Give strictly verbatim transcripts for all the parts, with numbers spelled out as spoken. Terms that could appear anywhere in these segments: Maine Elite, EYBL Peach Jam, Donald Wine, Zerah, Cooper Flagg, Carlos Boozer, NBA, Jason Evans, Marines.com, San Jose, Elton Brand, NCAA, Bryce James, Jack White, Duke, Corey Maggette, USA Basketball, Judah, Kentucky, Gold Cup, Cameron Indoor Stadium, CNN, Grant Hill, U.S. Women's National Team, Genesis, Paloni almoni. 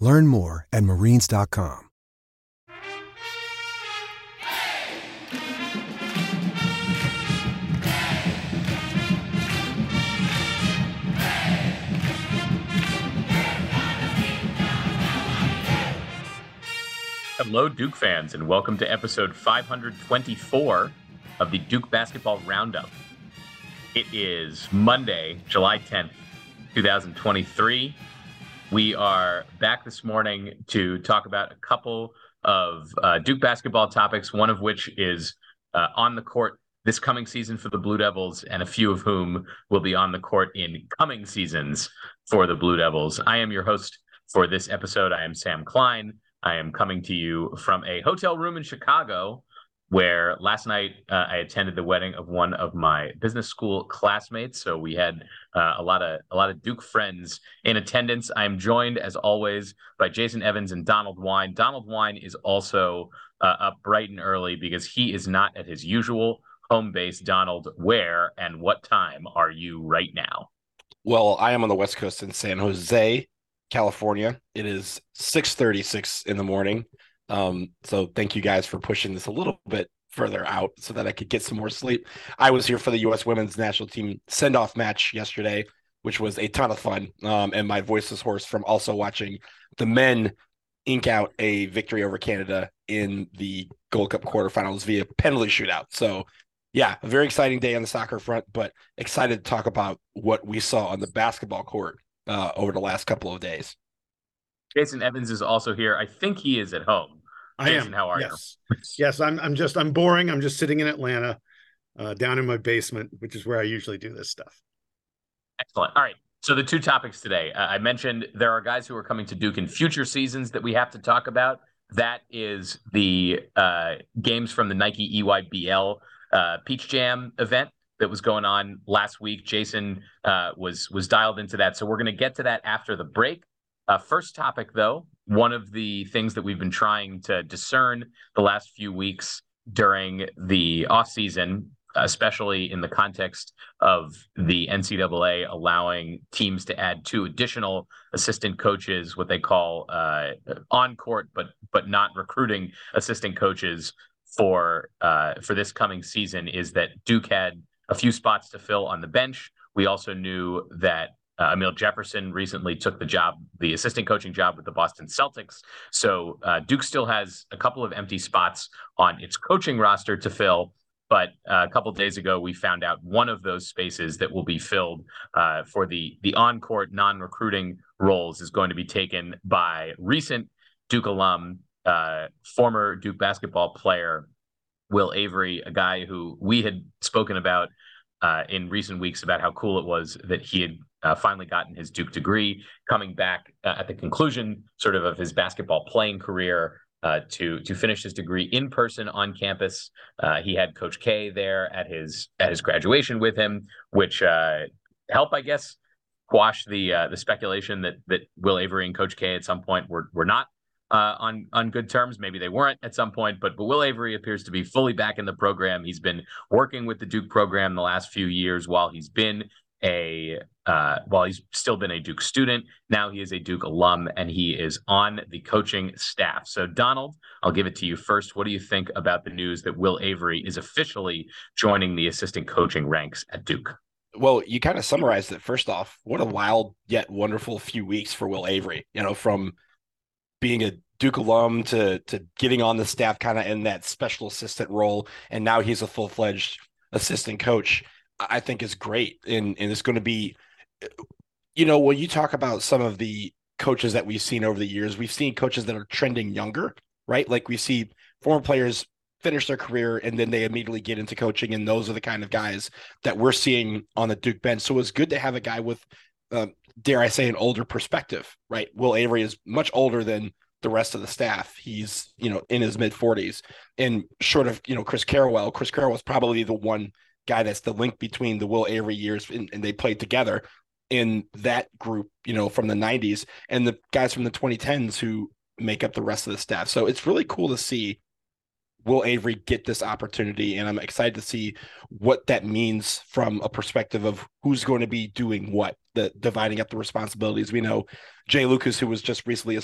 Learn more at Marines dot com. Hello, Duke fans, and welcome to episode five hundred twenty-four of the Duke Basketball Roundup. It is Monday, July tenth, twenty twenty-three. We are back this morning to talk about a couple of uh, Duke basketball topics, one of which is uh, on the court this coming season for the Blue Devils, and a few of whom will be on the court in coming seasons for the Blue Devils. I am your host for this episode. I am Sam Klein. I am coming to you from a hotel room in Chicago, where last night uh, I attended the wedding of one of my business school classmates. So we had uh, a lot of a lot of Duke friends in attendance. I am joined, as always, by Jason Evans and Donald Wine. Donald Wine is also uh, up bright and early because he is not at his usual home base. Donald, where and what time are you right now? Well, I am on the West Coast in San Jose, California. It is six thirty-six in the morning. Um, so thank you guys for pushing this a little bit further out so that I could get some more sleep. I was here for the U S women's national team send-off match yesterday, which was a ton of fun. Um, and my voice is hoarse from also watching the men ink out a victory over Canada in the Gold Cup quarterfinals via penalty shootout. So yeah, a very exciting day on the soccer front, but excited to talk about what we saw on the basketball court Uh, over the last couple of days. Jason Evans is also here. I think he is at home. I Jason, am. How are yes. you? yes, I'm I'm just, I'm boring. I'm just sitting in Atlanta uh, down in my basement, which is where I usually do this stuff. Excellent. All right. So the two topics today, uh, I mentioned there are guys who are coming to Duke in future seasons that we have to talk about. That is the uh, games from the Nike E Y B L uh, Peach Jam event that was going on last week. Jason uh, was was dialed into that. So we're going to get to that after the break. Uh, first topic, though, one of the things that we've been trying to discern the last few weeks during the offseason, especially in the context of the N C double A allowing teams to add two additional assistant coaches, what they call uh, on court, but but not recruiting assistant coaches for uh, for this coming season, is that Duke had a few spots to fill on the bench. We also knew that uh, Emile Jefferson recently took the job, the assistant coaching job with the Boston Celtics. So uh, Duke still has a couple of empty spots on its coaching roster to fill. But uh, a couple of days ago, we found out one of those spaces that will be filled uh, for the, the on-court non-recruiting roles is going to be taken by recent Duke alum, uh, former Duke basketball player Will Avery, a guy who we had spoken about uh, in recent weeks about how cool it was that he had uh, finally gotten his Duke degree, coming back uh, at the conclusion sort of of his basketball playing career uh, to to finish his degree in person on campus. Uh, he had Coach K there at his at his graduation with him, which uh, helped, I guess, quash the uh, the speculation that that Will Avery and Coach K at some point were were not Uh, on on good terms. Maybe they weren't at some point, but, but Will Avery appears to be fully back in the program. He's been working with the Duke program the last few years while he's been a uh, while he's still been a Duke student. Now he is a Duke alum, and he is on the coaching staff. So, Donald, I'll give it to you first. What do you think about the news that Will Avery is officially joining the assistant coaching ranks at Duke? Well, you kind of summarized it. First off, what a wild yet wonderful few weeks for Will Avery. You know, from being a Duke alum to to getting on the staff kind of in that special assistant role, and now he's a full-fledged assistant coach, I think is great. And, and it's going to be, you know, when you talk about some of the coaches that we've seen over the years, we've seen coaches that are trending younger, right? Like we see former players finish their career and then they immediately get into coaching, and those are the kind of guys that we're seeing on the Duke bench. So it's good to have a guy with um, dare I say, an older perspective, right? Will Avery is much older than the rest of the staff. He's, you know, in his mid forties, and short of, you know, Chris Carrawell, Chris Carrawell is probably the one guy that's the link between the Will Avery years, and, and they played together in that group, you know, from the nineties, and the guys from the twenty tens who make up the rest of the staff. So it's really cool to see Will Avery get this opportunity, and I'm excited to see what that means from a perspective of who's going to be doing what, the dividing up the responsibilities. We know Jay Lucas, who was just recently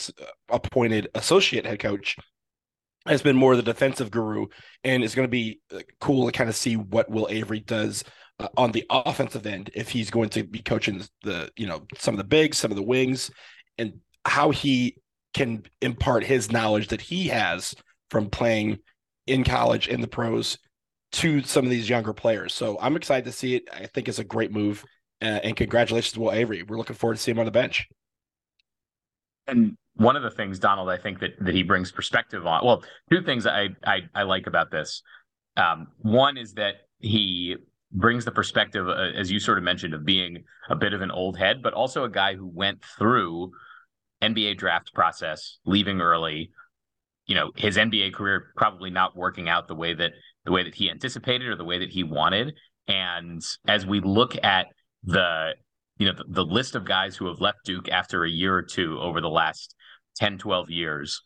appointed associate head coach, has been more the defensive guru, and it's going to be cool to kind of see what Will Avery does uh, on the offensive end, if he's going to be coaching the, you know, some of the bigs, some of the wings, and how he can impart his knowledge that he has from playing in college, in the pros, to some of these younger players. So I'm excited to see it. I think it's a great move, uh, and congratulations to Will Avery. We're looking forward to seeing him on the bench. And one of the things, Donald, I think that, that he brings perspective on, well, two things I, I, I like about this. Um, one is that he brings the perspective, uh, as you sort of mentioned, of being a bit of an old head, but also a guy who went through N B A draft process, leaving early, you know, his N B A career probably not working out the way that the way that he anticipated or the way that he wanted. And as we look at the, you know, the, the list of guys who have left Duke after a year or two over the last ten, twelve years,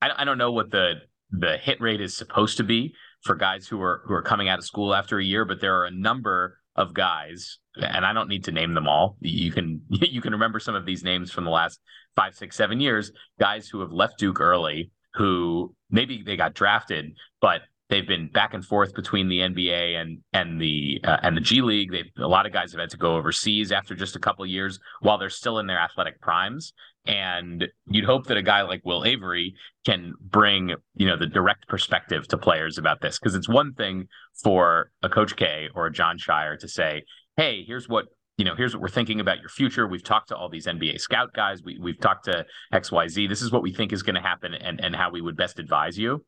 I, I don't know what the the hit rate is supposed to be for guys who are who are coming out of school after a year, but there are a number of guys, and I don't need to name them all. You can you can remember some of these names from the last five, six, seven years, guys who have left Duke early, who maybe they got drafted, but they've been back and forth between the N B A and and the uh, and the G League. They've, a lot of guys have had to go overseas after just a couple of years while they're still in their athletic primes. And you'd hope that a guy like Will Avery can bring, you know, the direct perspective to players about this, because it's one thing for a Coach K or a Jon Scheyer to say, "Hey, here's what." You know, here's what we're thinking about your future. We've talked to all these N B A scout guys. We, we've talked to X Y Z. This is what we think is going to happen and, and how we would best advise you.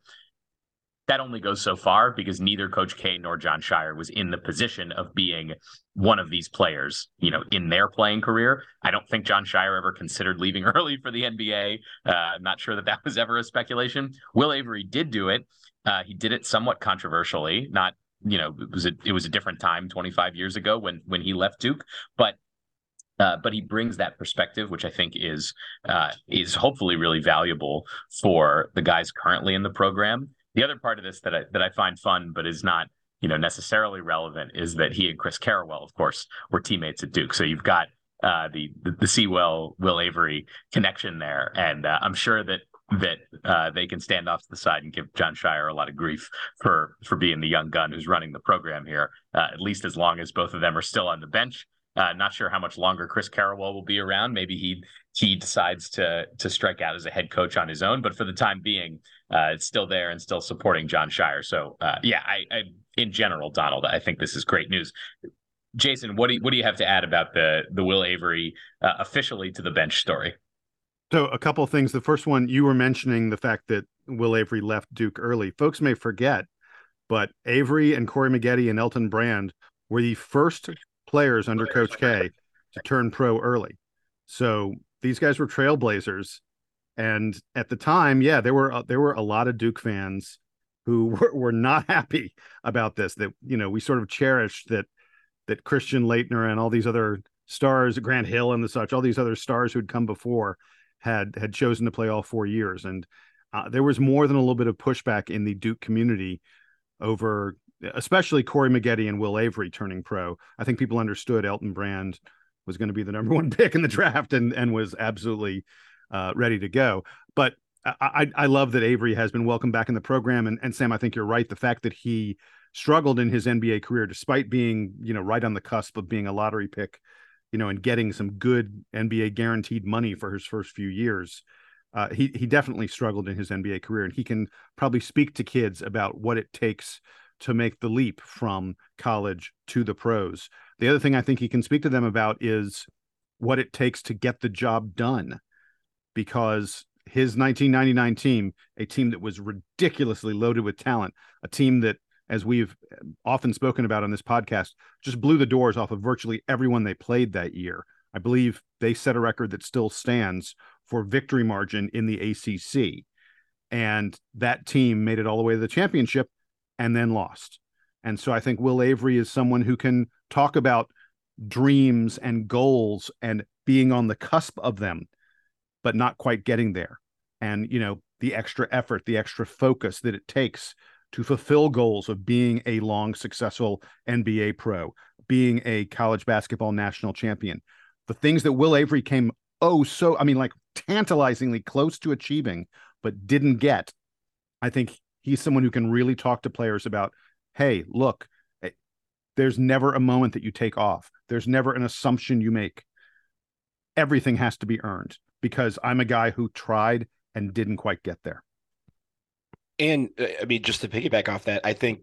That only goes so far, because neither Coach K nor Jon Scheyer was in the position of being one of these players, you know, in their playing career. I don't think Jon Scheyer ever considered leaving early for the N B A. Uh, I'm not sure that that was ever a speculation. Will Avery did do it. Uh, he did it somewhat controversially, not you know, it was a, it was a different time twenty-five years ago when, when he left Duke, but, uh, but he brings that perspective, which I think is, uh, is hopefully really valuable for the guys currently in the program. The other part of this that I, that I find fun, but is not, you know, necessarily relevant, is that he and Chris Carrawell, of course, were teammates at Duke. So you've got, uh, the, the, the Sewell, Will Avery connection there. And, uh, I'm sure that, that uh, they can stand off to the side and give Jon Scheyer a lot of grief for, for being the young gun who's running the program here, uh, at least as long as both of them are still on the bench. Uh, not sure how much longer Chris Carrawell will be around. Maybe he he decides to to strike out as a head coach on his own, but for the time being, uh, it's still there and still supporting Jon Scheyer. So, uh, yeah, I, I in general, Donald, I think this is great news. Jason, what do you, what do you have to add about the, the Will Avery uh, officially to the bench story? So a couple of things. The first one, you were mentioning the fact that Will Avery left Duke early. Folks may forget but Avery and Corey Maggette and Elton Brand were the first players under Coach K to turn pro early. So these guys were trailblazers. And at the time, yeah, there were uh, there were a lot of Duke fans who were, were not happy about this, that, you know, we sort of cherished that that Christian Laettner and all these other stars, Grant Hill and the such, all these other stars who'd come before had had chosen to play all four years. And uh, there was more than a little bit of pushback in the Duke community over, especially Corey Maggette and Will Avery turning pro. I think people understood Elton Brand was going to be the number one pick in the draft and, and was absolutely uh, ready to go. But I, I love that Avery has been welcomed back in the program. And, and Sam, I think you're right. The fact that he struggled in his N B A career, despite being, you know, right on the cusp of being a lottery pick, you know, and getting some good N B A guaranteed money for his first few years, uh, he, he definitely struggled in his N B A career. And he can probably speak to kids about what it takes to make the leap from college to the pros. The other thing I think he can speak to them about is what it takes to get the job done, because his nineteen ninety-nine team, a team that was ridiculously loaded with talent, a team that, as we've often spoken about on this podcast, just blew the doors off of virtually everyone they played that year. I believe they set a record that still stands for victory margin in the A C C. And that team made it all the way to the championship and then lost. And so I think Will Avery is someone who can talk about dreams and goals and being on the cusp of them, but not quite getting there. And, you know, the extra effort, the extra focus that it takes to fulfill goals of being a long, successful N B A pro, being a college basketball national champion. The things that Will Avery came, oh, so, I mean, like tantalizingly close to achieving, but didn't get. I think he's someone who can really talk to players about, hey, look, there's never a moment that you take off. There's never an assumption you make. Everything has to be earned, because I'm a guy who tried and didn't quite get there. And I mean, just to piggyback off that, I think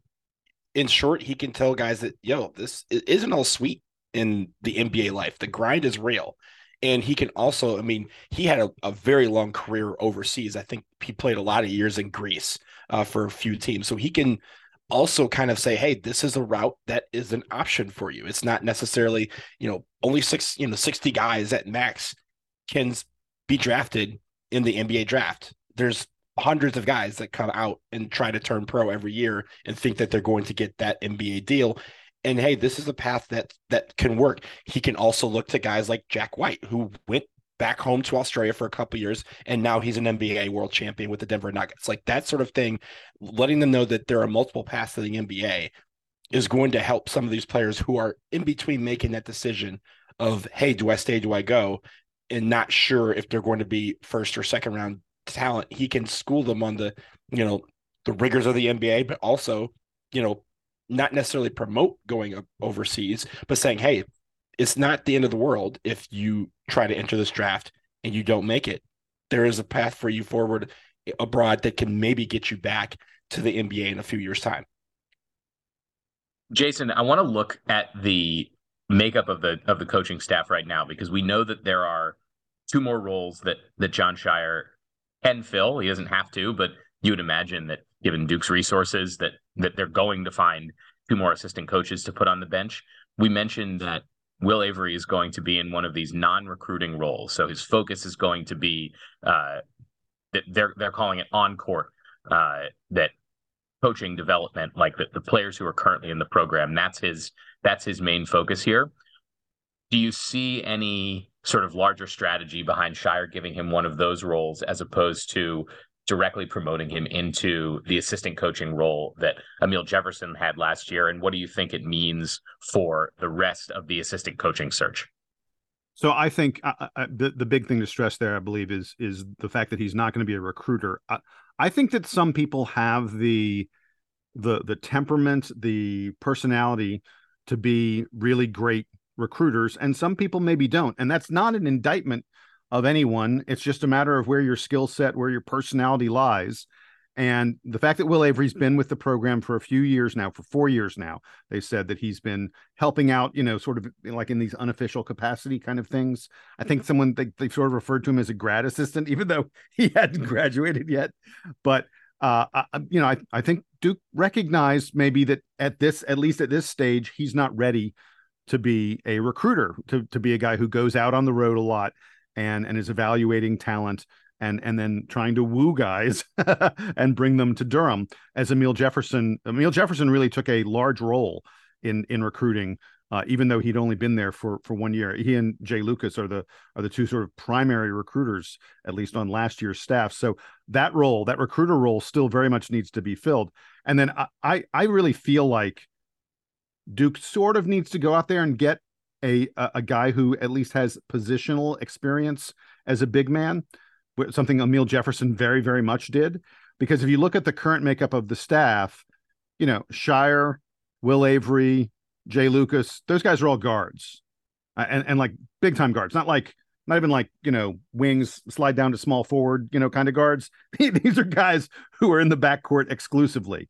in short, he can tell guys that, yo, this isn't all sweet in the N B A life. The grind is real. And he can also, I mean, he had a, a very long career overseas. I think he played a lot of years in Greece uh, for a few teams. So he can also kind of say, hey, this is a route that is an option for you. It's not necessarily, you know, only six, you know, sixty guys at max can be drafted in the N B A draft. There's hundreds of guys that come out and try to turn pro every year and think that they're going to get that N B A deal. And hey, this is a path that that can work. He can also look to guys like Jack White, who went back home to Australia for a couple of years, and now he's an N B A world champion with the Denver Nuggets. Like that sort of thing, letting them know that there are multiple paths to the N B A is going to help some of these players who are in between making that decision of, hey, do I stay, do I go, and not sure if they're going to be first or second round talent. He can school them on the, you know, the rigors of the N B A, but also, you know, not necessarily promote going overseas, but saying, hey, it's not the end of the world if you try to enter this draft and you don't make it. There is a path for you forward abroad that can maybe get you back to the N B A in a few years' time. Jason, I want to look at the makeup of the of the coaching staff right now, because we know that there are two more roles that that Jon Scheyer can fill. He doesn't have to, but you would imagine that given Duke's resources, that that they're going to find two more assistant coaches to put on the bench. We mentioned that Will Avery is going to be in one of these non-recruiting roles, so his focus is going to be uh, that they're they're calling it on court, uh, that coaching development, like the, the players who are currently in the program. That's his that's his main focus here. Do you see any sort of larger strategy behind Scheyer giving him one of those roles as opposed to directly promoting him into the assistant coaching role that Emile Jefferson had last year? And what do you think it means for the rest of the assistant coaching search? So I think uh, uh, the, the big thing to stress there, I believe, is is the fact that he's not going to be a recruiter. I, I think that some people have the the the temperament, the personality to be really great recruiters, and some people maybe don't. And that's not an indictment of anyone. It's just a matter of where your skill set, where your personality lies. And the fact that Will Avery's been with the program for a few years now, for four years now, they said that he's been helping out, you know, sort of like in these unofficial capacity kind of things. I think someone, they, they sort of referred to him as a grad assistant, even though he hadn't graduated yet. But uh, I, you know, I, I think Duke recognized maybe that at this, at least at this stage, he's not ready to be a recruiter, to to be a guy who goes out on the road a lot and and is evaluating talent and and then trying to woo guys and bring them to Durham. As Emile Jefferson, Emile Jefferson really took a large role in in recruiting. Uh, even though he'd only been there for, for one year, he and Jay Lucas are the are the two sort of primary recruiters, at least on last year's staff. So that role, that recruiter role, still very much needs to be filled. And then I I, I really feel like Duke sort of needs to go out there and get a, a a guy who at least has positional experience as a big man, something Emile Jefferson very very much did. Because if you look at the current makeup of the staff, you know, Scheyer, Will Avery, Jay Lucas, those guys are all guards, uh, and, and like big time guards, not like, not even like, you know, wings slide down to small forward, you know, kind of guards. These are guys who are in the backcourt exclusively.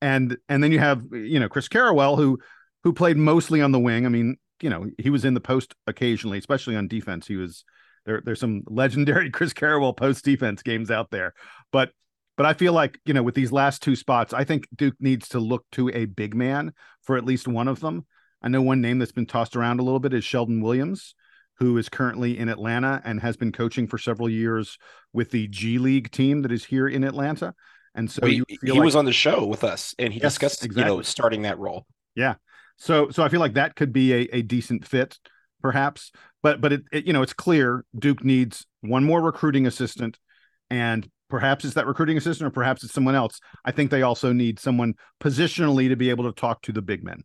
And, and then you have, you know, Chris Carrawell, who, who played mostly on the wing. I mean, you know, he was in the post occasionally, especially on defense. He was there. There's some legendary Chris Carrawell post defense games out there, but But I feel like, you know, with these last two spots, I think Duke needs to look to a big man for at least one of them. I know one name that's been tossed around a little bit is Sheldon Williams, who is currently in Atlanta and has been coaching for several years with the G League team that is here in Atlanta. And so we, he like, was on the show with us and he yes, discussed, exactly. you know, starting that role. Yeah. So so I feel like that could be a, a decent fit, perhaps. But, but it, it you know, it's clear Duke needs one more recruiting assistant, and perhaps it's that recruiting assistant, or perhaps it's someone else. I think they also need someone positionally to be able to talk to the big men.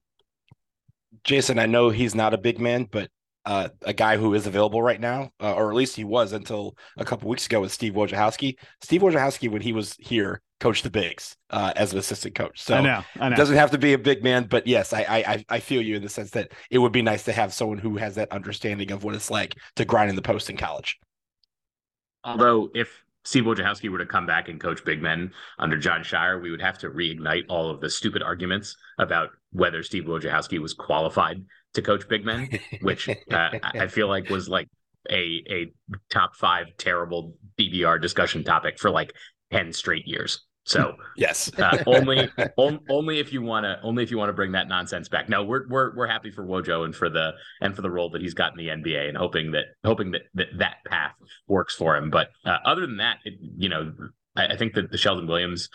Jason, I know he's not a big man, but uh, a guy who is available right now, uh, or at least he was until a couple weeks ago, with Steve Wojciechowski. Steve Wojciechowski, when he was here, coached the bigs uh, as an assistant coach. So I know, I know. It doesn't have to be a big man, but yes, I, I I feel you in the sense that it would be nice to have someone who has that understanding of what it's like to grind in the post in college. Although if Steve Wojciechowski were to come back and coach big men under Jon Scheyer, we would have to reignite all of the stupid arguments about whether Steve Wojciechowski was qualified to coach big men, which uh, I feel like was like a a top five terrible B B R discussion topic for like ten straight years. So yes, uh, only on, only if you want to only if you want to bring that nonsense back. No, we're we're we're happy for Wojo and for the and for the role that he's got in the N B A, and hoping that hoping that that, that path works for him. But uh, other than that, it, you know, I, I think that the Sheldon Williams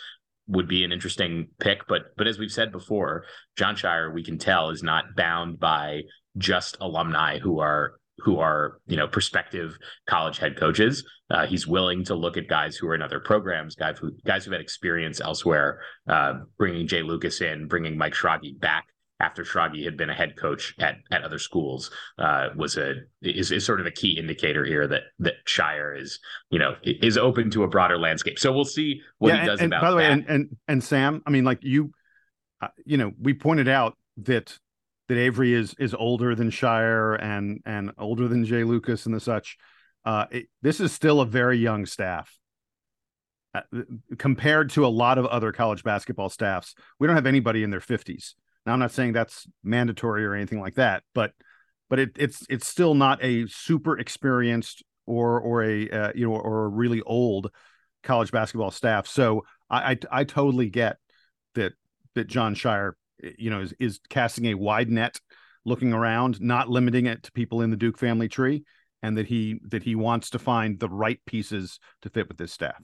would be an interesting pick. But but as we've said before, Jon Scheyer, we can tell, is not bound by just alumni who are. who are, you know, prospective college head coaches. Uh, he's willing to look at guys who are in other programs, guys who guys who've had experience elsewhere, uh, bringing Jay Lucas in, bringing Mike Schrage back after Schrage had been a head coach at at other schools, uh, was a is, is sort of a key indicator here that that Scheyer is, you know, is open to a broader landscape. So we'll see what yeah, he and, does and about that. By the way, and, and, and Sam, I mean, like you, uh, you know, we pointed out that that Avery is is older than Scheyer and and older than Jay Lucas and the such. Uh, it, this is still a very young staff uh, compared to a lot of other college basketball staffs. We don't have anybody in their fifties. Now, I'm not saying that's mandatory or anything like that, but but it, it's it's still not a super experienced or or a uh, you know or a really old college basketball staff. So I I, I totally get that that Jon Scheyer, you know, is, is casting a wide net, looking around, not limiting it to people in the Duke family tree, and that he that he wants to find the right pieces to fit with this staff.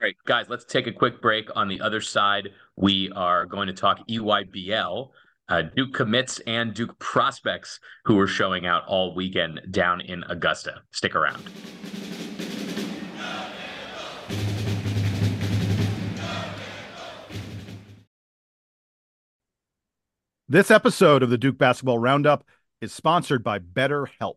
All right, guys, let's take a quick break. On the other side, we are going to talk E Y B L, uh, Duke commits and Duke prospects who are showing out all weekend down in Augusta. Stick around. This episode of the Duke Basketball Roundup is sponsored by BetterHelp.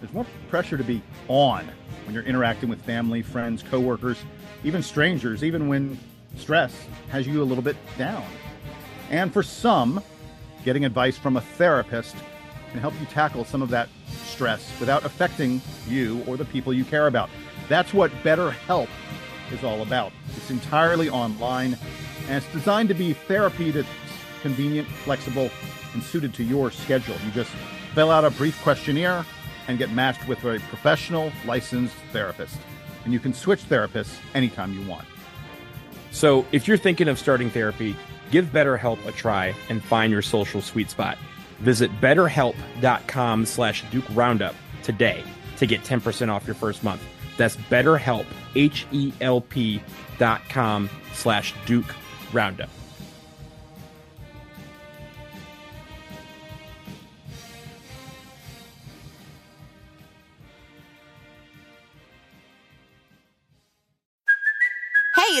there's more pressure to be on when you're interacting with family, friends, coworkers, even strangers, even when stress has you a little bit down. And for some, getting advice from a therapist can help you tackle some of that stress without affecting you or the people you care about. That's what BetterHelp is all about. It's entirely online, and it's designed to be therapy that's convenient, flexible, and suited to your schedule. You just fill out a brief questionnaire and get matched with a professional, licensed therapist. And you can switch therapists anytime you want. So if you're thinking of starting therapy, give BetterHelp a try and find your social sweet spot. Visit BetterHelp.com slash Duke Roundup today to get ten percent off your first month. That's BetterHelp, H E L P dot com slash Duke Roundup. Hey,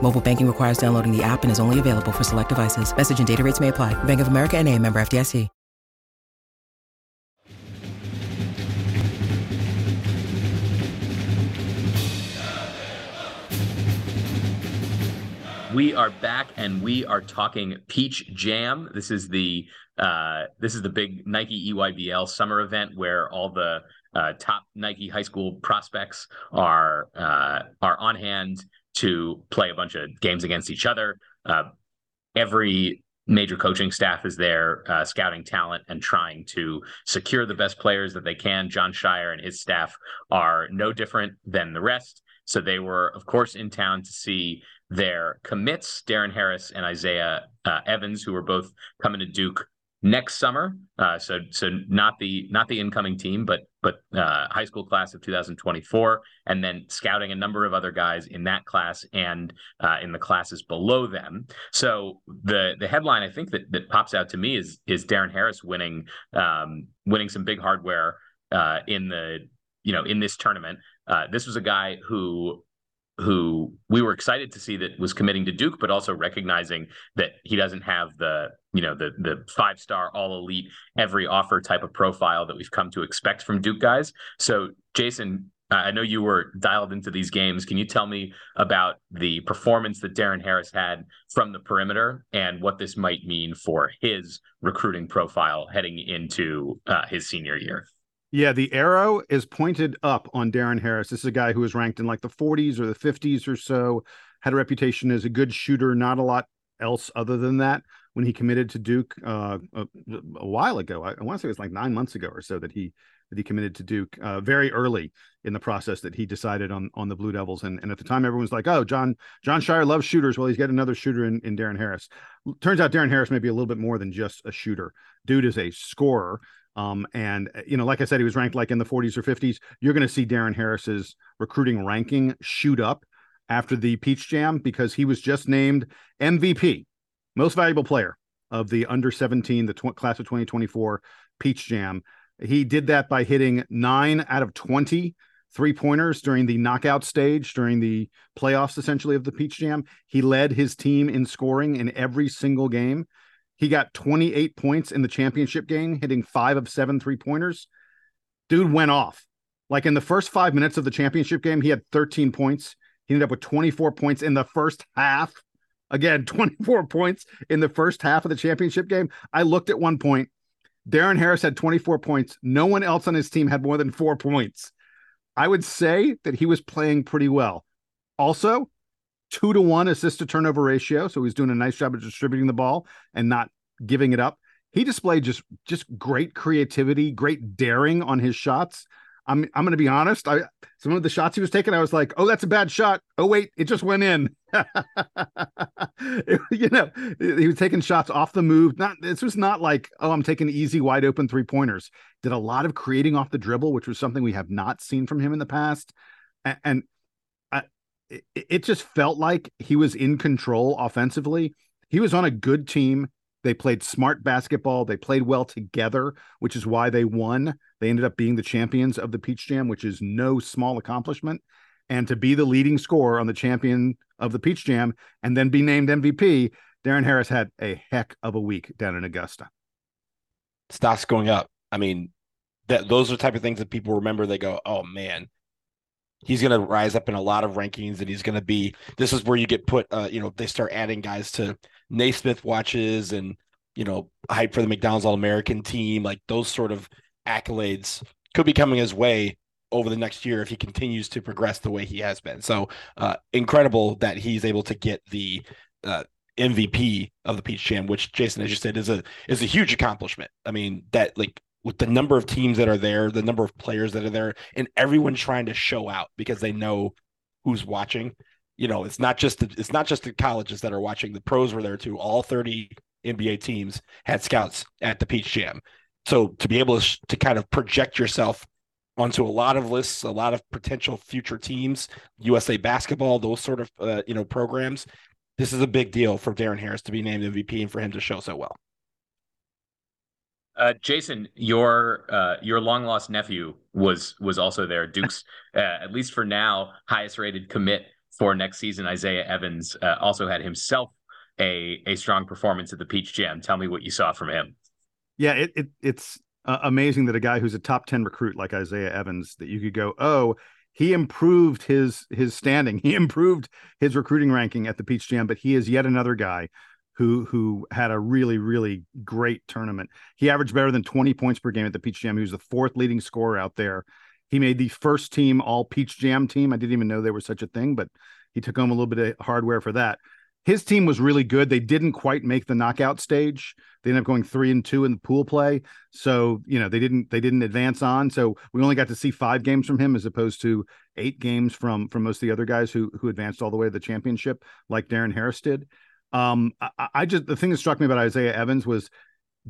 Mobile banking requires downloading the app and is only available for select devices. Message and data rates may apply. Bank of America N A, member F D I C. We are back and we are talking Peach Jam. This is the uh, this is the big Nike E Y B L summer event where all the uh, top Nike high school prospects are uh, are on hand to play a bunch of games against each other. Uh, every major coaching staff is there uh, scouting talent and trying to secure the best players that they can. Jon Scheyer and his staff are no different than the rest. So they were, of course, in town to see their commits, Darren Harris and Isaiah uh, Evans, who are both coming to Duke next summer. Uh, so, so not the not the incoming team, but but uh, high school class of two thousand twenty-four, and then scouting a number of other guys in that class and uh, in the classes below them. So the the headline I think that that pops out to me is is Darren Harris winning um, winning some big hardware uh, in the you know in this tournament. Uh, this was a guy who. who we were excited to see that was committing to Duke, but also recognizing that he doesn't have the, you know, the the five-star all elite, every offer type of profile that we've come to expect from Duke guys. So Jason, I know you were dialed into these games. Can you tell me about the performance that Darren Harris had from the perimeter and what this might mean for his recruiting profile heading into uh, his senior year? Yeah, the arrow is pointed up on Darren Harris. This is a guy who was ranked in like the forties or the fifties or so, had a reputation as a good shooter, not a lot else other than that when he committed to Duke uh, a, a while ago. I, I want to say it was like nine months ago or so that he that he committed to Duke uh, very early in the process that he decided on on the Blue Devils. And, and at the time, everyone's like, oh, Jon Jon Scheyer loves shooters. Well, he's got another shooter in, in Darren Harris. Turns out Darren Harris may be a little bit more than just a shooter. Dude is a scorer. Um, and, you know, like I said, he was ranked like in the forties or fifties. You're going to see Darren Harris's recruiting ranking shoot up after the Peach Jam because he was just named M V P, most valuable player of the under seventeen, the tw- class of twenty twenty-four Peach Jam. He did that by hitting nine out of twenty three pointers during the knockout stage, during the playoffs, essentially, of the Peach Jam. He led his team in scoring in every single game. He got twenty-eight points in the championship game, hitting five of seven three-pointers. Dude went off. Like in the first five minutes of the championship game, he had thirteen points. He ended up with twenty-four points in the first half. Again, twenty-four points in the first half of the championship game. I looked at one point. Darren Harris had twenty-four points. No one else on his team had more than four points. I would say that he was playing pretty well. Also, two to one assist to turnover ratio. So he's doing a nice job of distributing the ball and not giving it up. He displayed just, just great creativity, great daring on his shots. I'm I'm going to be honest. I some of the shots he was taking, I was like, oh, that's a bad shot. Oh, wait, it just went in. it, you know, he was taking shots off the move. Not This was not like, oh, I'm taking easy, wide open three pointers. Did a lot of creating off the dribble, which was something we have not seen from him in the past. And, and I, it, it just felt like he was in control offensively. He was on a good team. They played smart basketball. They played well together, which is why they won. They ended up being the champions of the Peach Jam, which is no small accomplishment. And to be the leading scorer on the champion of the Peach Jam and then be named M V P, Darren Harris had a heck of a week down in Augusta. Stock's going up. I mean, that those are the type of things that people remember. They go, oh, man, he's going to rise up in a lot of rankings, and he's going to be – this is where you get put uh, – you know, they start adding guys to Naismith watches and, you know, hype for the McDonald's All-American team. Like, those sort of accolades could be coming his way over the next year if he continues to progress the way he has been. So uh, incredible that he's able to get the uh, M V P of the Peach Jam, which Jason, as you said, is a, is a huge accomplishment. I mean, that, like – with the number of teams that are there, the number of players that are there, and everyone trying to show out because they know who's watching. You know, it's not just the, it's not just the colleges that are watching. The pros were there too. All thirty N B A teams had scouts at the Peach Jam. So to be able to, to kind of project yourself onto a lot of lists, a lot of potential future teams, U S A Basketball, those sort of, uh, you know, programs, this is a big deal for Darren Harris to be named M V P and for him to show so well. Uh, Jason, your uh, your long lost nephew was was also there. Duke's, uh, at least for now, highest rated commit for next season, Isaiah Evans, uh, also had himself a a strong performance at the Peach Jam. Tell me what you saw from him. Yeah, it, it it's uh, amazing that a guy who's a top ten recruit like Isaiah Evans, that you could go, oh, he improved his his standing, he improved his recruiting ranking at the Peach Jam, but he is yet another guy who who had a really, really great tournament. He averaged better than twenty points per game at the Peach Jam. He was the fourth leading scorer out there. He made the first team all Peach Jam team. I didn't even know there was such a thing, but he took home a little bit of hardware for that. His team was really good. They didn't quite make the knockout stage. They ended up going three and two in the pool play. So, you know, they didn't they didn't advance on. So we only got to see five games from him as opposed to eight games from from most of the other guys who who advanced all the way to the championship, like Darren Harris did. Um, I, I just, the thing that struck me about Isaiah Evans was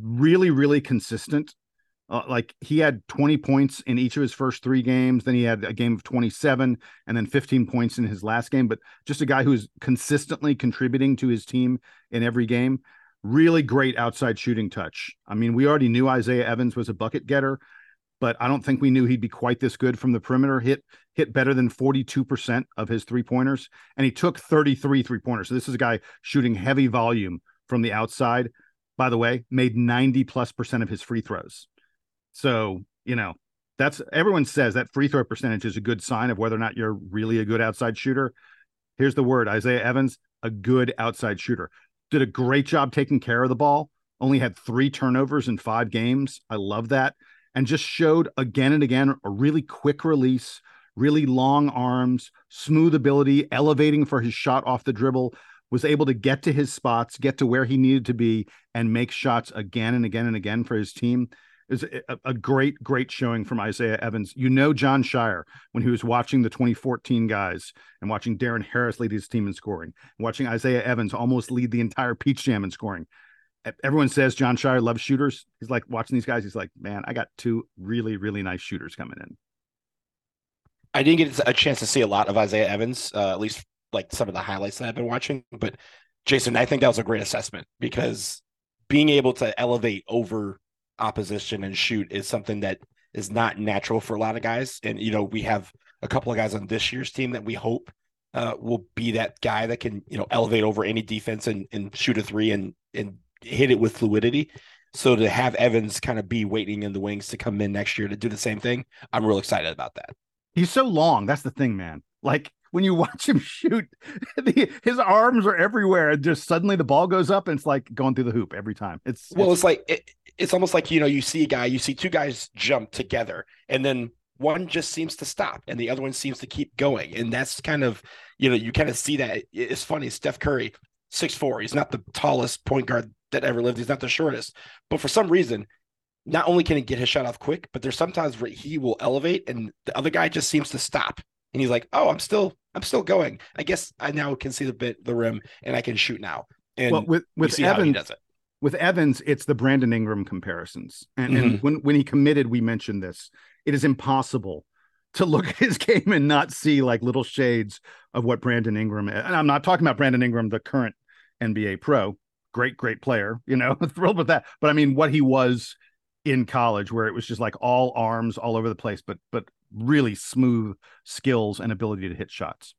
really, really consistent. Uh, like he had twenty points in each of his first three games. Then he had a game of twenty-seven and then fifteen points in his last game, but just a guy who's consistently contributing to his team in every game. Really great outside shooting touch. I mean, we already knew Isaiah Evans was a bucket getter, but I don't think we knew he'd be quite this good from the perimeter. Hit hit better than forty-two percent of his three-pointers, and he took thirty-three three-pointers. So this is a guy shooting heavy volume from the outside. By the way, made ninety-plus percent of his free throws. So, you know, that's everyone says that free throw percentage is a good sign of whether or not you're really a good outside shooter. Here's the word, Isaiah Evans, a good outside shooter. Did a great job taking care of the ball. Only had three turnovers in five games. I love that. And just showed again and again a really quick release, really long arms, smooth ability, elevating for his shot off the dribble, was able to get to his spots, get to where he needed to be, and make shots again and again and again for his team. It was a, a great, great showing from Isaiah Evans. You know Jon Scheyer, when he was watching the twenty fourteen guys and watching Darren Harris lead his team in scoring, watching Isaiah Evans almost lead the entire Peach Jam in scoring. Everyone says Jon Scheyer loves shooters. He's like watching these guys. He's like, man, I got two really, really nice shooters coming in. I didn't get a chance to see a lot of Isaiah Evans, uh, at least like some of the highlights that I've been watching. But Jason, I think that was a great assessment because being able to elevate over opposition and shoot is something that is not natural for a lot of guys. And, you know, we have a couple of guys on this year's team that we hope uh, will be that guy that can, you know, elevate over any defense and, and shoot a three and, and, hit it with fluidity. So to have Evans kind of be waiting in the wings to come in next year to do the same thing, I'm real excited about that. He's so long. That's the thing, man. Like, when you watch him shoot, the, his arms are everywhere. And just suddenly the ball goes up and it's like going through the hoop every time. It's well, it's, it's like it, it's almost like, you know, you see a guy, you see two guys jump together and then one just seems to stop and the other one seems to keep going. And that's kind of, you know, you kind of see that. It's funny. Steph Curry, six foot four. He's not the tallest point guard that ever lived. He's not the shortest. But for some reason, not only can he get his shot off quick, but there's sometimes where he will elevate and the other guy just seems to stop. And he's like, oh, I'm still, I'm still going. I guess I now can see the bit, the rim, and I can shoot now. And well, with with see Evans, how he does it. With Evans, it's the Brandon Ingram comparisons. And, mm-hmm. and when, when he committed, we mentioned this. It is impossible to look at his game and not see like little shades of what Brandon Ingram is. And I'm not talking about Brandon Ingram, the current N B A pro, great, great player. You know, thrilled with that. But I mean, what he was in college, where it was just like all arms, all over the place. But but. Really smooth skills and ability to hit shots.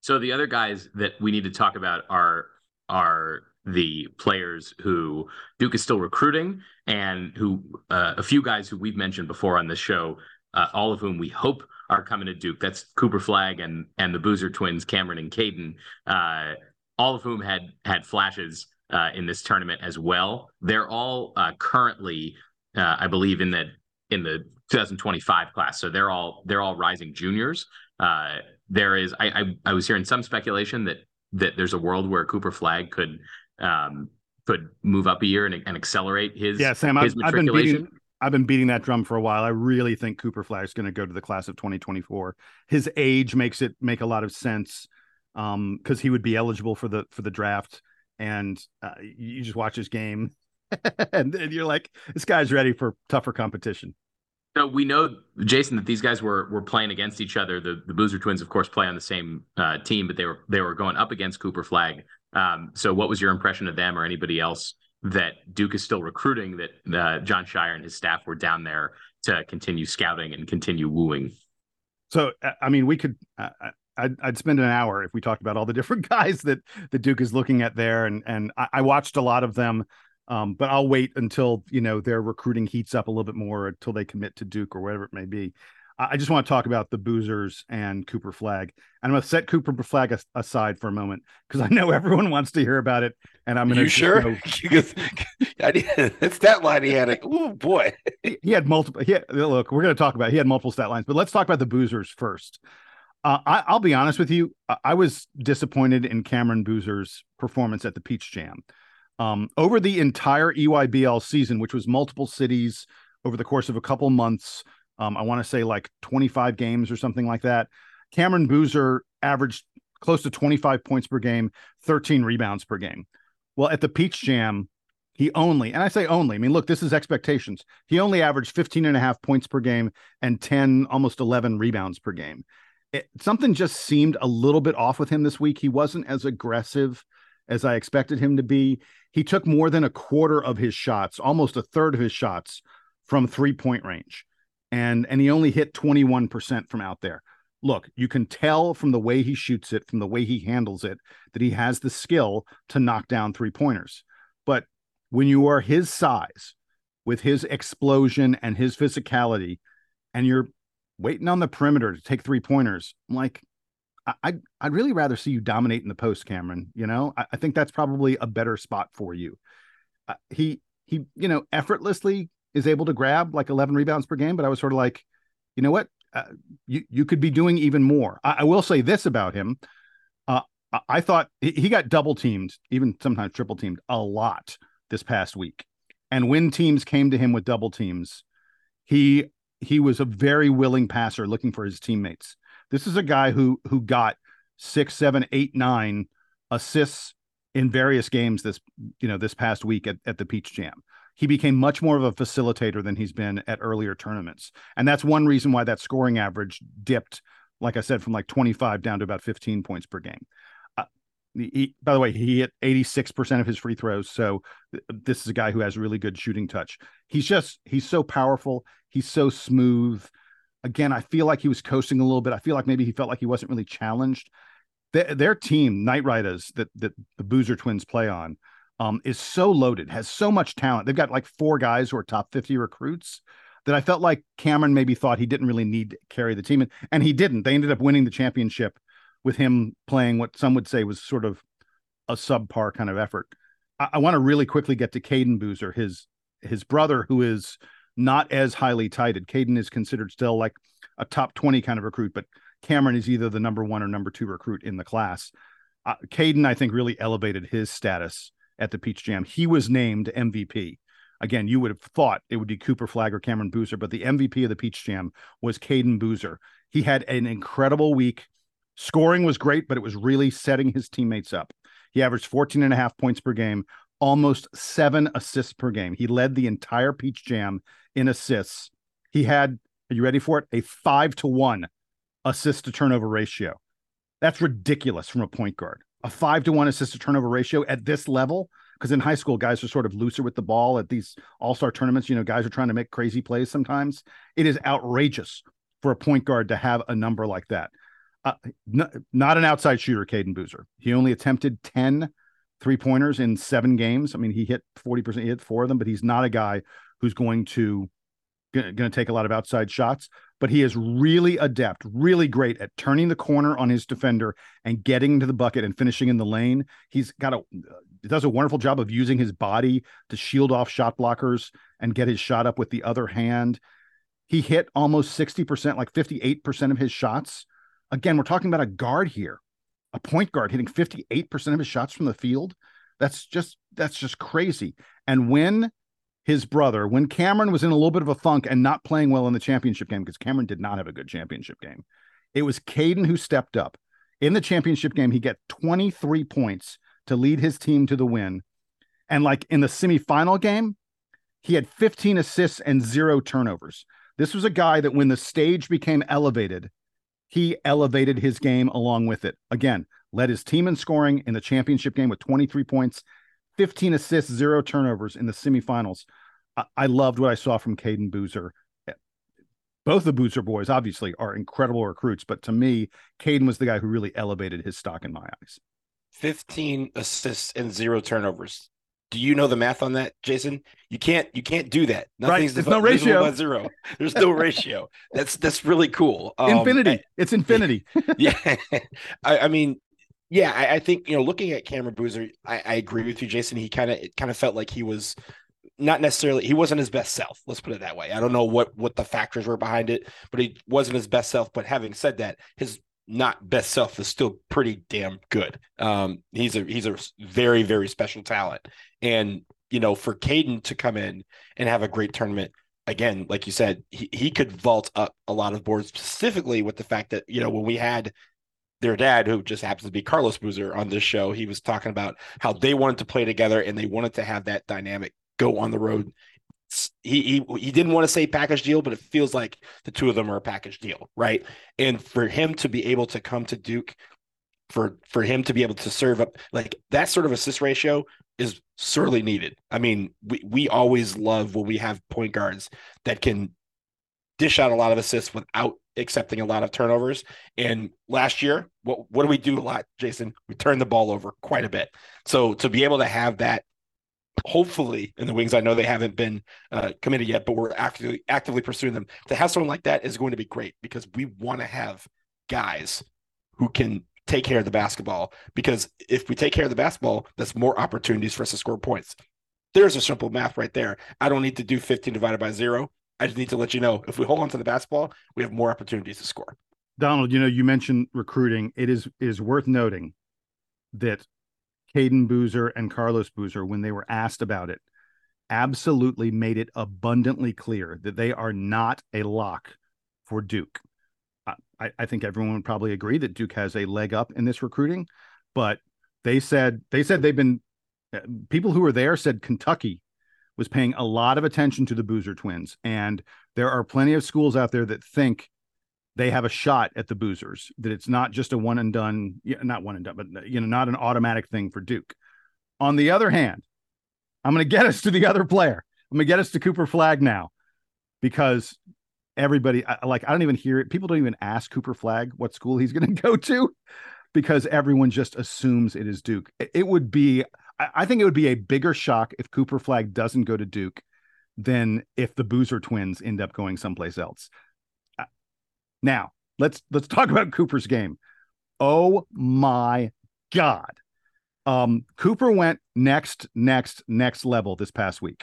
So the other guys that we need to talk about are are the players who Duke is still recruiting and who uh, a few guys who we've mentioned before on this show, uh, all of whom we hope are coming to Duke. That's Cooper Flagg and and the Boozer twins, Cameron and Caden, uh, all of whom had had flashes uh, in this tournament as well. They're all uh, currently, uh, I believe, in the in the two thousand twenty-five class. So they're all, they're all rising juniors. Uh, there is, I, I, I was hearing some speculation that, that there's a world where Cooper Flagg could, um, could move up a year and, and accelerate his, yeah, Sam, his I've, I've, been beating, I've been beating that drum for a while. I really think Cooper Flagg is going to go to the class of twenty twenty-four. His age makes it make a lot of sense. Um, cause he would be eligible for the, for the draft and uh, you just watch his game and, and you're like, this guy's ready for tougher competition. So we know, Jason, that these guys were were playing against each other. The, the Boozer twins, of course, play on the same uh, team, but they were they were going up against Cooper Flagg. Um, so what was your impression of them or anybody else that Duke is still recruiting, that uh, Jon Scheyer and his staff were down there to continue scouting and continue wooing? So, I mean, we could uh, I'd, I'd spend an hour if we talked about all the different guys that, that Duke is looking at there. And, and I, I watched a lot of them. Um, but I'll wait until, you know, their recruiting heats up a little bit more until they commit to Duke or whatever it may be. I, I just want to talk about the Boozers and Cooper Flagg. And I'm going to set Cooper Flagg as- aside for a moment because I know everyone wants to hear about it. And I'm going to. You sure? Go... It's that line he had. Like, oh, boy. he, he had multiple. He had, look, we're going to talk about it. He had multiple stat lines, but let's talk about the Boozers first. Uh, I, I'll be honest with you. I, I was disappointed in Cameron Boozer's performance at the Peach Jam. Um, over the entire E Y B L season, which was multiple cities over the course of a couple months, um, I want to say like twenty-five games or something like that, Cameron Boozer averaged close to twenty-five points per game, thirteen rebounds per game. Well, at the Peach Jam, he only, and I say only, I mean, look, this is expectations. He only averaged fifteen and a half points per game and ten, almost eleven rebounds per game. It, something just seemed a little bit off with him this week. He wasn't as aggressive as I expected him to be. He took more than a quarter of his shots, almost a third of his shots from three-point range. And, and he only hit twenty-one percent from out there. Look, you can tell from the way he shoots it, from the way he handles it, that he has the skill to knock down three-pointers. But when you are his size, with his explosion and his physicality, and you're waiting on the perimeter to take three-pointers, I'm like, I'd, I'd really rather see you dominate in the post, Cameron. You know, I, I think that's probably a better spot for you. Uh, he, he, you know, effortlessly is able to grab like eleven rebounds per game, but I was sort of like, you know what, uh, you, you could be doing even more. I, I will say this about him. Uh, I, I thought he, he got double teamed, even sometimes triple teamed a lot this past week. And when teams came to him with double teams, he, he was a very willing passer looking for his teammates. This is a guy who who got six, seven, eight, nine assists in various games this, you know, this past week at, at the Peach Jam. He became much more of a facilitator than he's been at earlier tournaments. And that's one reason why that scoring average dipped, like I said, from like twenty-five down to about fifteen points per game. Uh, he, by the way, he hit eighty-six percent of his free throws. So th- this is a guy who has really good shooting touch. He's just, he's so powerful. He's so smooth. Again, I feel like he was coasting a little bit. I feel like maybe he felt like he wasn't really challenged. Their, their team, Knight Riders, that, that the Boozer twins play on, um, is so loaded, has so much talent. They've got like four guys who are top fifty recruits that I felt like Cameron maybe thought he didn't really need to carry the team. And, and he didn't. They ended up winning the championship with him playing what some would say was sort of a subpar kind of effort. I, I want to really quickly get to Caden Boozer, his his brother, who is not as highly touted. Caden is considered still like a top twenty kind of recruit, but Cameron is either the number one or number two recruit in the class. Uh, Caden, I think, really elevated his status at the Peach Jam. He was named M V P. Again, you would have thought it would be Cooper Flagg or Cameron Boozer, but the M V P of the Peach Jam was Caden Boozer. He had an incredible week. Scoring was great, but it was really setting his teammates up. He averaged fourteen and a half points per game, almost seven assists per game. He led the entire Peach Jam in assists. He had, are you ready for it? A five to one assist to turnover ratio. That's ridiculous from a point guard. A five to one assist to turnover ratio at this level, because in high school, guys are sort of looser with the ball at these all-star tournaments. You know, guys are trying to make crazy plays sometimes. It is outrageous for a point guard to have a number like that. Uh, no, not an outside shooter, Caden Boozer. He only attempted ten three-pointers in seven games. I mean, he hit forty percent, he hit four of them, but he's not a guy who's going to going to take a lot of outside shots. But he is really adept, really great at turning the corner on his defender and getting to the bucket and finishing in the lane. He's got a does a wonderful job of using his body to shield off shot blockers and get his shot up with the other hand. He hit almost sixty percent, like fifty-eight percent of his shots. Again, we're talking about a guard here, a point guard hitting fifty-eight percent of his shots from the field. That's just that's just crazy. And when his brother, when Cameron was in a little bit of a funk and not playing well in the championship game, because Cameron did not have a good championship game, it was Caden who stepped up. In the championship game, he got twenty-three points to lead his team to the win. And like in the semifinal game, he had fifteen assists and zero turnovers. This was a guy that when the stage became elevated, he elevated his game along with it. Again, led his team in scoring in the championship game with twenty-three points, fifteen assists, zero turnovers in the semifinals. I, I loved what I saw from Caden Boozer. Both the Boozer boys, obviously, are incredible recruits, but to me, Caden was the guy who really elevated his stock in my eyes. fifteen assists and zero turnovers. Do you know the math on that, Jason? You can't. You can't do that. Nothing's right. There's no ratio. About zero. There's no ratio. That's that's really cool. Um, infinity. I, it's infinity. yeah. I, I mean, yeah. I, I think you know, looking at Cameron Boozer, I, I agree with you, Jason. He kind of it kind of felt like he was not necessarily. He wasn't his best self. Let's put it that way. I don't know what what the factors were behind it, but he wasn't his best self. But having said that, his not best self is still pretty damn good. Um, he's a he's a very, very special talent. And, you know, for Caden to come in and have a great tournament, again, like you said, he, he could vault up a lot of boards, specifically with the fact that, you know, when we had their dad, who just happens to be Carlos Boozer, on this show, he was talking about how they wanted to play together and they wanted to have that dynamic go on the road. He, he he didn't want to say package deal, but it feels like the two of them are a package deal, right? And for him to be able to come to Duke, for for him to be able to serve up, like that sort of assist ratio is sorely needed. I mean, we, we always love when we have point guards that can dish out a lot of assists without accepting a lot of turnovers. And last year, what, what do we do a lot, Jason? We turn the ball over quite a bit. So to be able to have that, hopefully in the wings, I know they haven't been uh, committed yet, but we're actively actively pursuing them. To have someone like that is going to be great because we want to have guys who can take care of the basketball, because if we take care of the basketball, that's more opportunities for us to score points. There's a simple math right there. I don't need to do fifteen divided by zero. I just need to let you know, if we hold on to the basketball, we have more opportunities to score. Donald, you know, you mentioned recruiting. It is, it is worth noting that Caden Boozer and Carlos Boozer, when they were asked about it, absolutely made it abundantly clear that they are not a lock for Duke. I, I think everyone would probably agree that Duke has a leg up in this recruiting, but they said they said they've been people who were there said Kentucky was paying a lot of attention to the Boozer twins, and there are plenty of schools out there that think they have a shot at the Boozers, that it's not just a one and done, not one and done, but, you know, not an automatic thing for Duke. On the other hand, I'm going to get us to the other player. I'm going to get us to Cooper Flagg now, because everybody, like, I don't even hear it. People don't even ask Cooper Flagg what school he's going to go to, because everyone just assumes it is Duke. It would be, I, I think it would be a bigger shock if Cooper Flagg doesn't go to Duke than if the Boozer twins end up going someplace else. Uh, now, let's let's talk about Cooper's game. Oh, my God. Um, Cooper went next, next, next level this past week.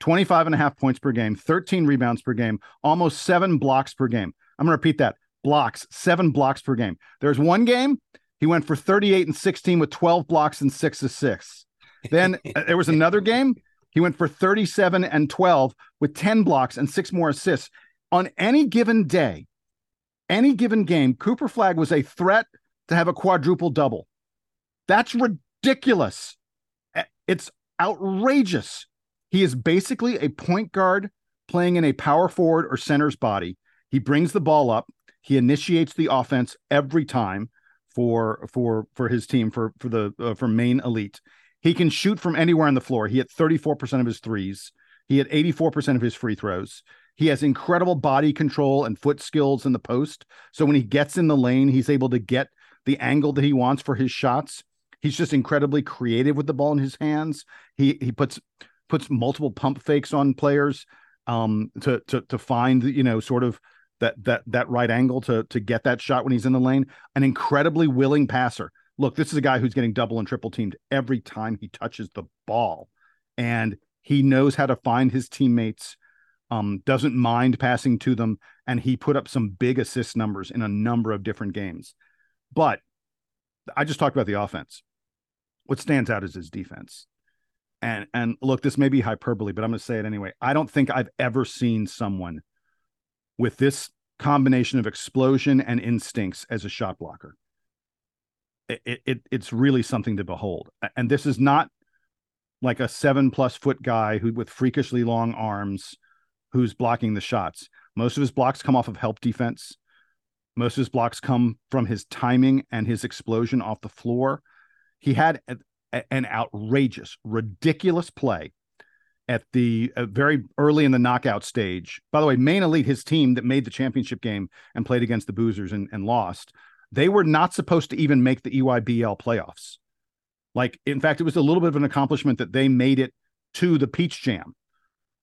twenty-five and a half points per game, thirteen rebounds per game, almost seven blocks per game. I'm going to repeat that. Blocks, seven blocks per game. There's one game he went for thirty-eight and sixteen with twelve blocks and six assists. Then there was another game he went for thirty-seven and twelve with ten blocks and six more assists. On any given day, any given game, Cooper Flagg was a threat to have a quadruple double. That's ridiculous. It's outrageous. He is basically a point guard playing in a power forward or center's body. He brings the ball up. He initiates the offense every time for for for his team, for for the uh, for Maine Elite. He can shoot from anywhere on the floor. He hit thirty-four percent of his threes. He hit eighty-four percent of his free throws. He has incredible body control and foot skills in the post. So when he gets in the lane, he's able to get the angle that he wants for his shots. He's just incredibly creative with the ball in his hands. He he puts puts multiple pump fakes on players um, to to to find, you know, sort of that that that right angle to to get that shot when he's in the lane. An incredibly willing passer. Look, this is a guy who's getting double and triple teamed every time he touches the ball, and he knows how to find his teammates. Um, doesn't mind passing to them, and he put up some big assist numbers in a number of different games. But I just talked about the offense. What stands out is his defense. And and look, this may be hyperbole, but I'm going to say it anyway. I don't think I've ever seen someone with this combination of explosion and instincts as a shot blocker. It, it it's really something to behold. And this is not like a seven plus foot guy who with freakishly long arms who's blocking the shots. Most of his blocks come off of help defense. Most of his blocks come from his timing and his explosion off the floor. He had a, a, an outrageous, ridiculous play at the uh, very early in the knockout stage. By the way, Maine Elite, his team that made the championship game and played against the Boozers and, and lost, they were not supposed to even make the E Y B L playoffs. Like, in fact, it was a little bit of an accomplishment that they made it to the Peach Jam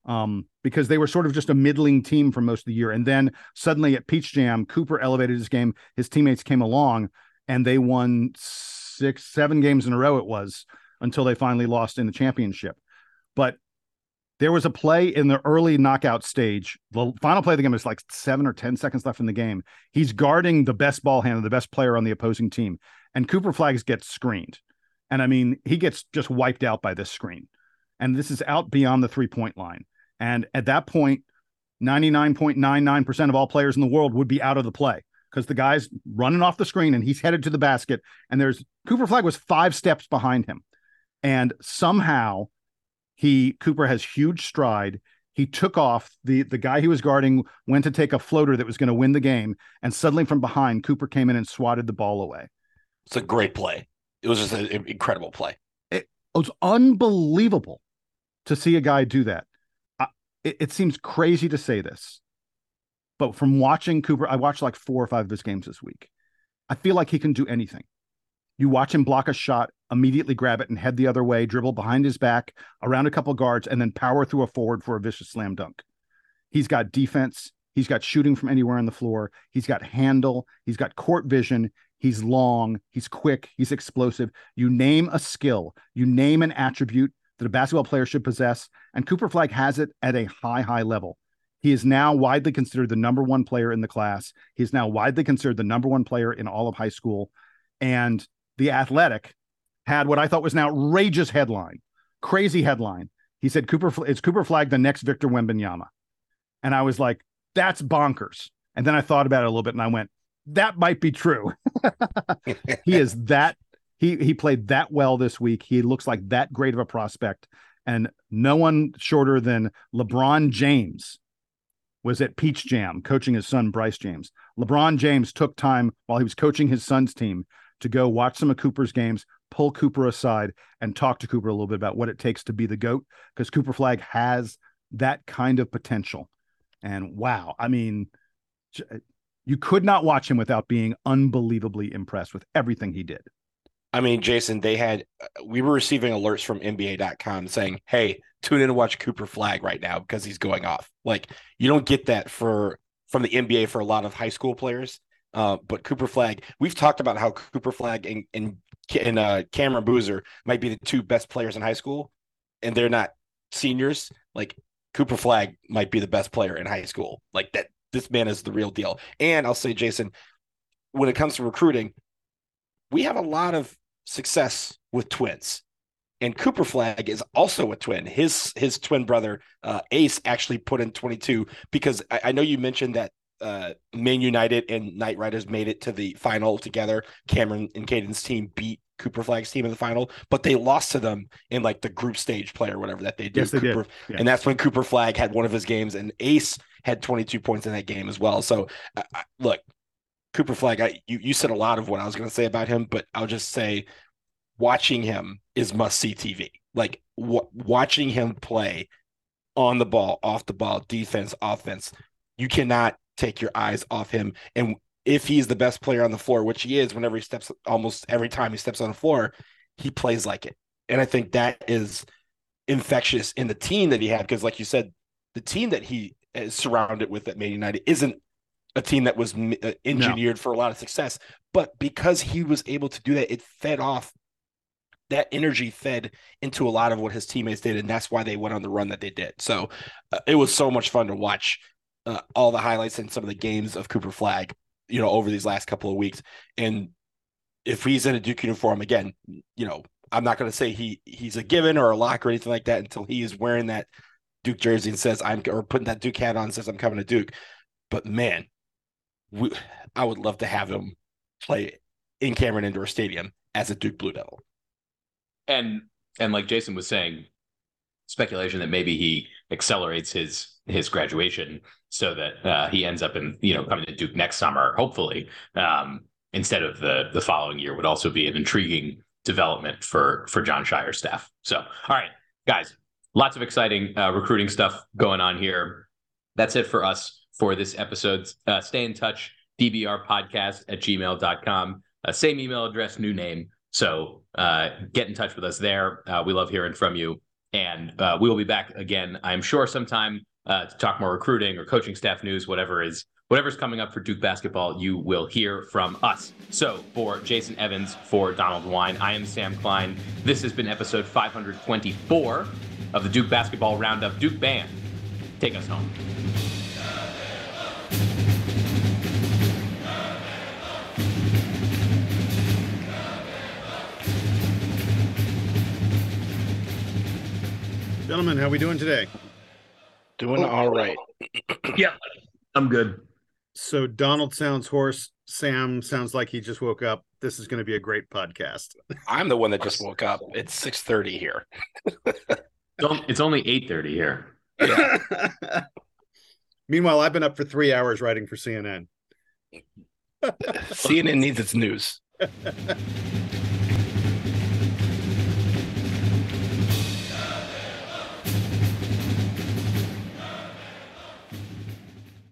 um, because they were sort of just a middling team for most of the year. And then suddenly at Peach Jam, Cooper elevated his game. His teammates came along and they won six, seven games in a row. It was until they finally lost in the championship. But there was a play in the early knockout stage. The final play of the game is like seven or ten seconds left in the game. He's guarding the best ball handler, the best player on the opposing team. And Cooper Flagg gets screened. And I mean, he gets just wiped out by this screen. And this is out beyond the three point line. And at that point, ninety-nine point nine nine percent of all players in the world would be out of the play because the guy's running off the screen and he's headed to the basket. And there's Cooper Flagg was five steps behind him. And somehow he, Cooper has huge stride. He took off. The, the guy he was guarding went to take a floater that was going to win the game. And suddenly from behind, Cooper came in and swatted the ball away. It's a great play. It was just an incredible play. It, it was unbelievable to see a guy do that. It seems crazy to say this, but from watching Cooper, I watched like four or five of his games this week. I feel like he can do anything. You watch him block a shot, immediately grab it and head the other way, dribble behind his back, around a couple guards, and then power through a forward for a vicious slam dunk. He's got defense. He's got shooting from anywhere on the floor. He's got handle. He's got court vision. He's long. He's quick. He's explosive. You name a skill. You name an attribute that a basketball player should possess, and Cooper Flagg has it at a high, high level. He is now widely considered the number one player in the class. He is now widely considered the number one player in all of high school. And The Athletic had what I thought was an outrageous headline, crazy headline. He said, "Cooper, it's Cooper Flagg, the next Victor Wembanyama." And I was like, that's bonkers. And then I thought about it a little bit and I went, that might be true. He is that He he played that well this week. He looks like that great of a prospect. And no one shorter than LeBron James was at Peach Jam coaching his son, Bryce James. LeBron James took time while he was coaching his son's team to go watch some of Cooper's games, pull Cooper aside, and talk to Cooper a little bit about what it takes to be the GOAT, because Cooper Flagg has that kind of potential. And wow, I mean, you could not watch him without being unbelievably impressed with everything he did. I mean, Jason, they had we were receiving alerts from N B A dot com saying, hey, tune in to watch Cooper Flagg right now because he's going off. Like, you don't get that for from the N B A for a lot of high school players. Uh, but Cooper Flagg, we've talked about how Cooper Flagg and and, and uh, Cameron Boozer might be the two best players in high school, and they're not seniors. Like, Cooper Flagg might be the best player in high school. Like, that, this man is the real deal. And I'll say, Jason, when it comes to recruiting, we have a lot of success with twins, and Cooper Flagg is also a twin. His his twin brother uh, Ace actually put in twenty-two because I, I know you mentioned that uh, Man United and Knight Riders made it to the final together. Cameron and Caden's team beat Cooper Flagg's team in the final, but they lost to them in like the group stage play or whatever that they did. Yes, they Cooper, did. Yeah. And that's when Cooper Flagg had one of his games, and Ace had twenty-two points in that game as well. So uh, look, Cooper Flagg, I, you, you said a lot of what I was going to say about him, but I'll just say watching him is must-see T V. Like w- watching him play on the ball, off the ball, defense, offense, you cannot take your eyes off him. And if he's the best player on the floor, which he is, whenever he steps, almost every time he steps on the floor, he plays like it. And I think that is infectious in the team that he had, because like you said, the team that he is surrounded with at Man United isn't a team that was engineered no. for a lot of success, but because he was able to do that, it fed off that energy fed into a lot of what his teammates did. And that's why they went on the run that they did. So uh, it was so much fun to watch uh, all the highlights and some of the games of Cooper Flagg, you know, over these last couple of weeks. And if he's in a Duke uniform again, you know, I'm not going to say he he's a given or a lock or anything like that until he is wearing that Duke jersey and says, I'm, or putting that Duke hat on and says, I'm coming to Duke. But man, we, I would love to have him play in Cameron Indoor Stadium as a Duke Blue Devil. And, and like Jason was saying, speculation that maybe he accelerates his, his graduation so that uh, he ends up in, you know, coming to Duke next summer, hopefully, um, instead of the, the following year would also be an intriguing development for, for Jon Scheyer staff. So, all right, guys, lots of exciting uh, recruiting stuff going on here. That's it for us for this episode. Uh, stay in touch, d b r podcast at gmail dot com. Uh, same email address, new name. So uh, get in touch with us there. Uh, we love hearing from you. And uh, we will be back again, I'm sure, sometime uh, to talk more recruiting or coaching staff news, whatever is whatever's coming up for Duke basketball, you will hear from us. So for Jason Evans, for Donald Wine, I am Sam Klein. This has been episode five twenty-four of the Duke Basketball Roundup. Duke Band, take us home. Gentlemen, how are we doing today? Doing oh, all right. Yeah, I'm good. So Donald sounds hoarse. Sam sounds like he just woke up. This is going to be a great podcast. I'm the one that just woke up. It's six thirty here. Don't, it's only eight thirty here. Yeah. Meanwhile, I've been up for three hours writing for C N N. C N N needs its news.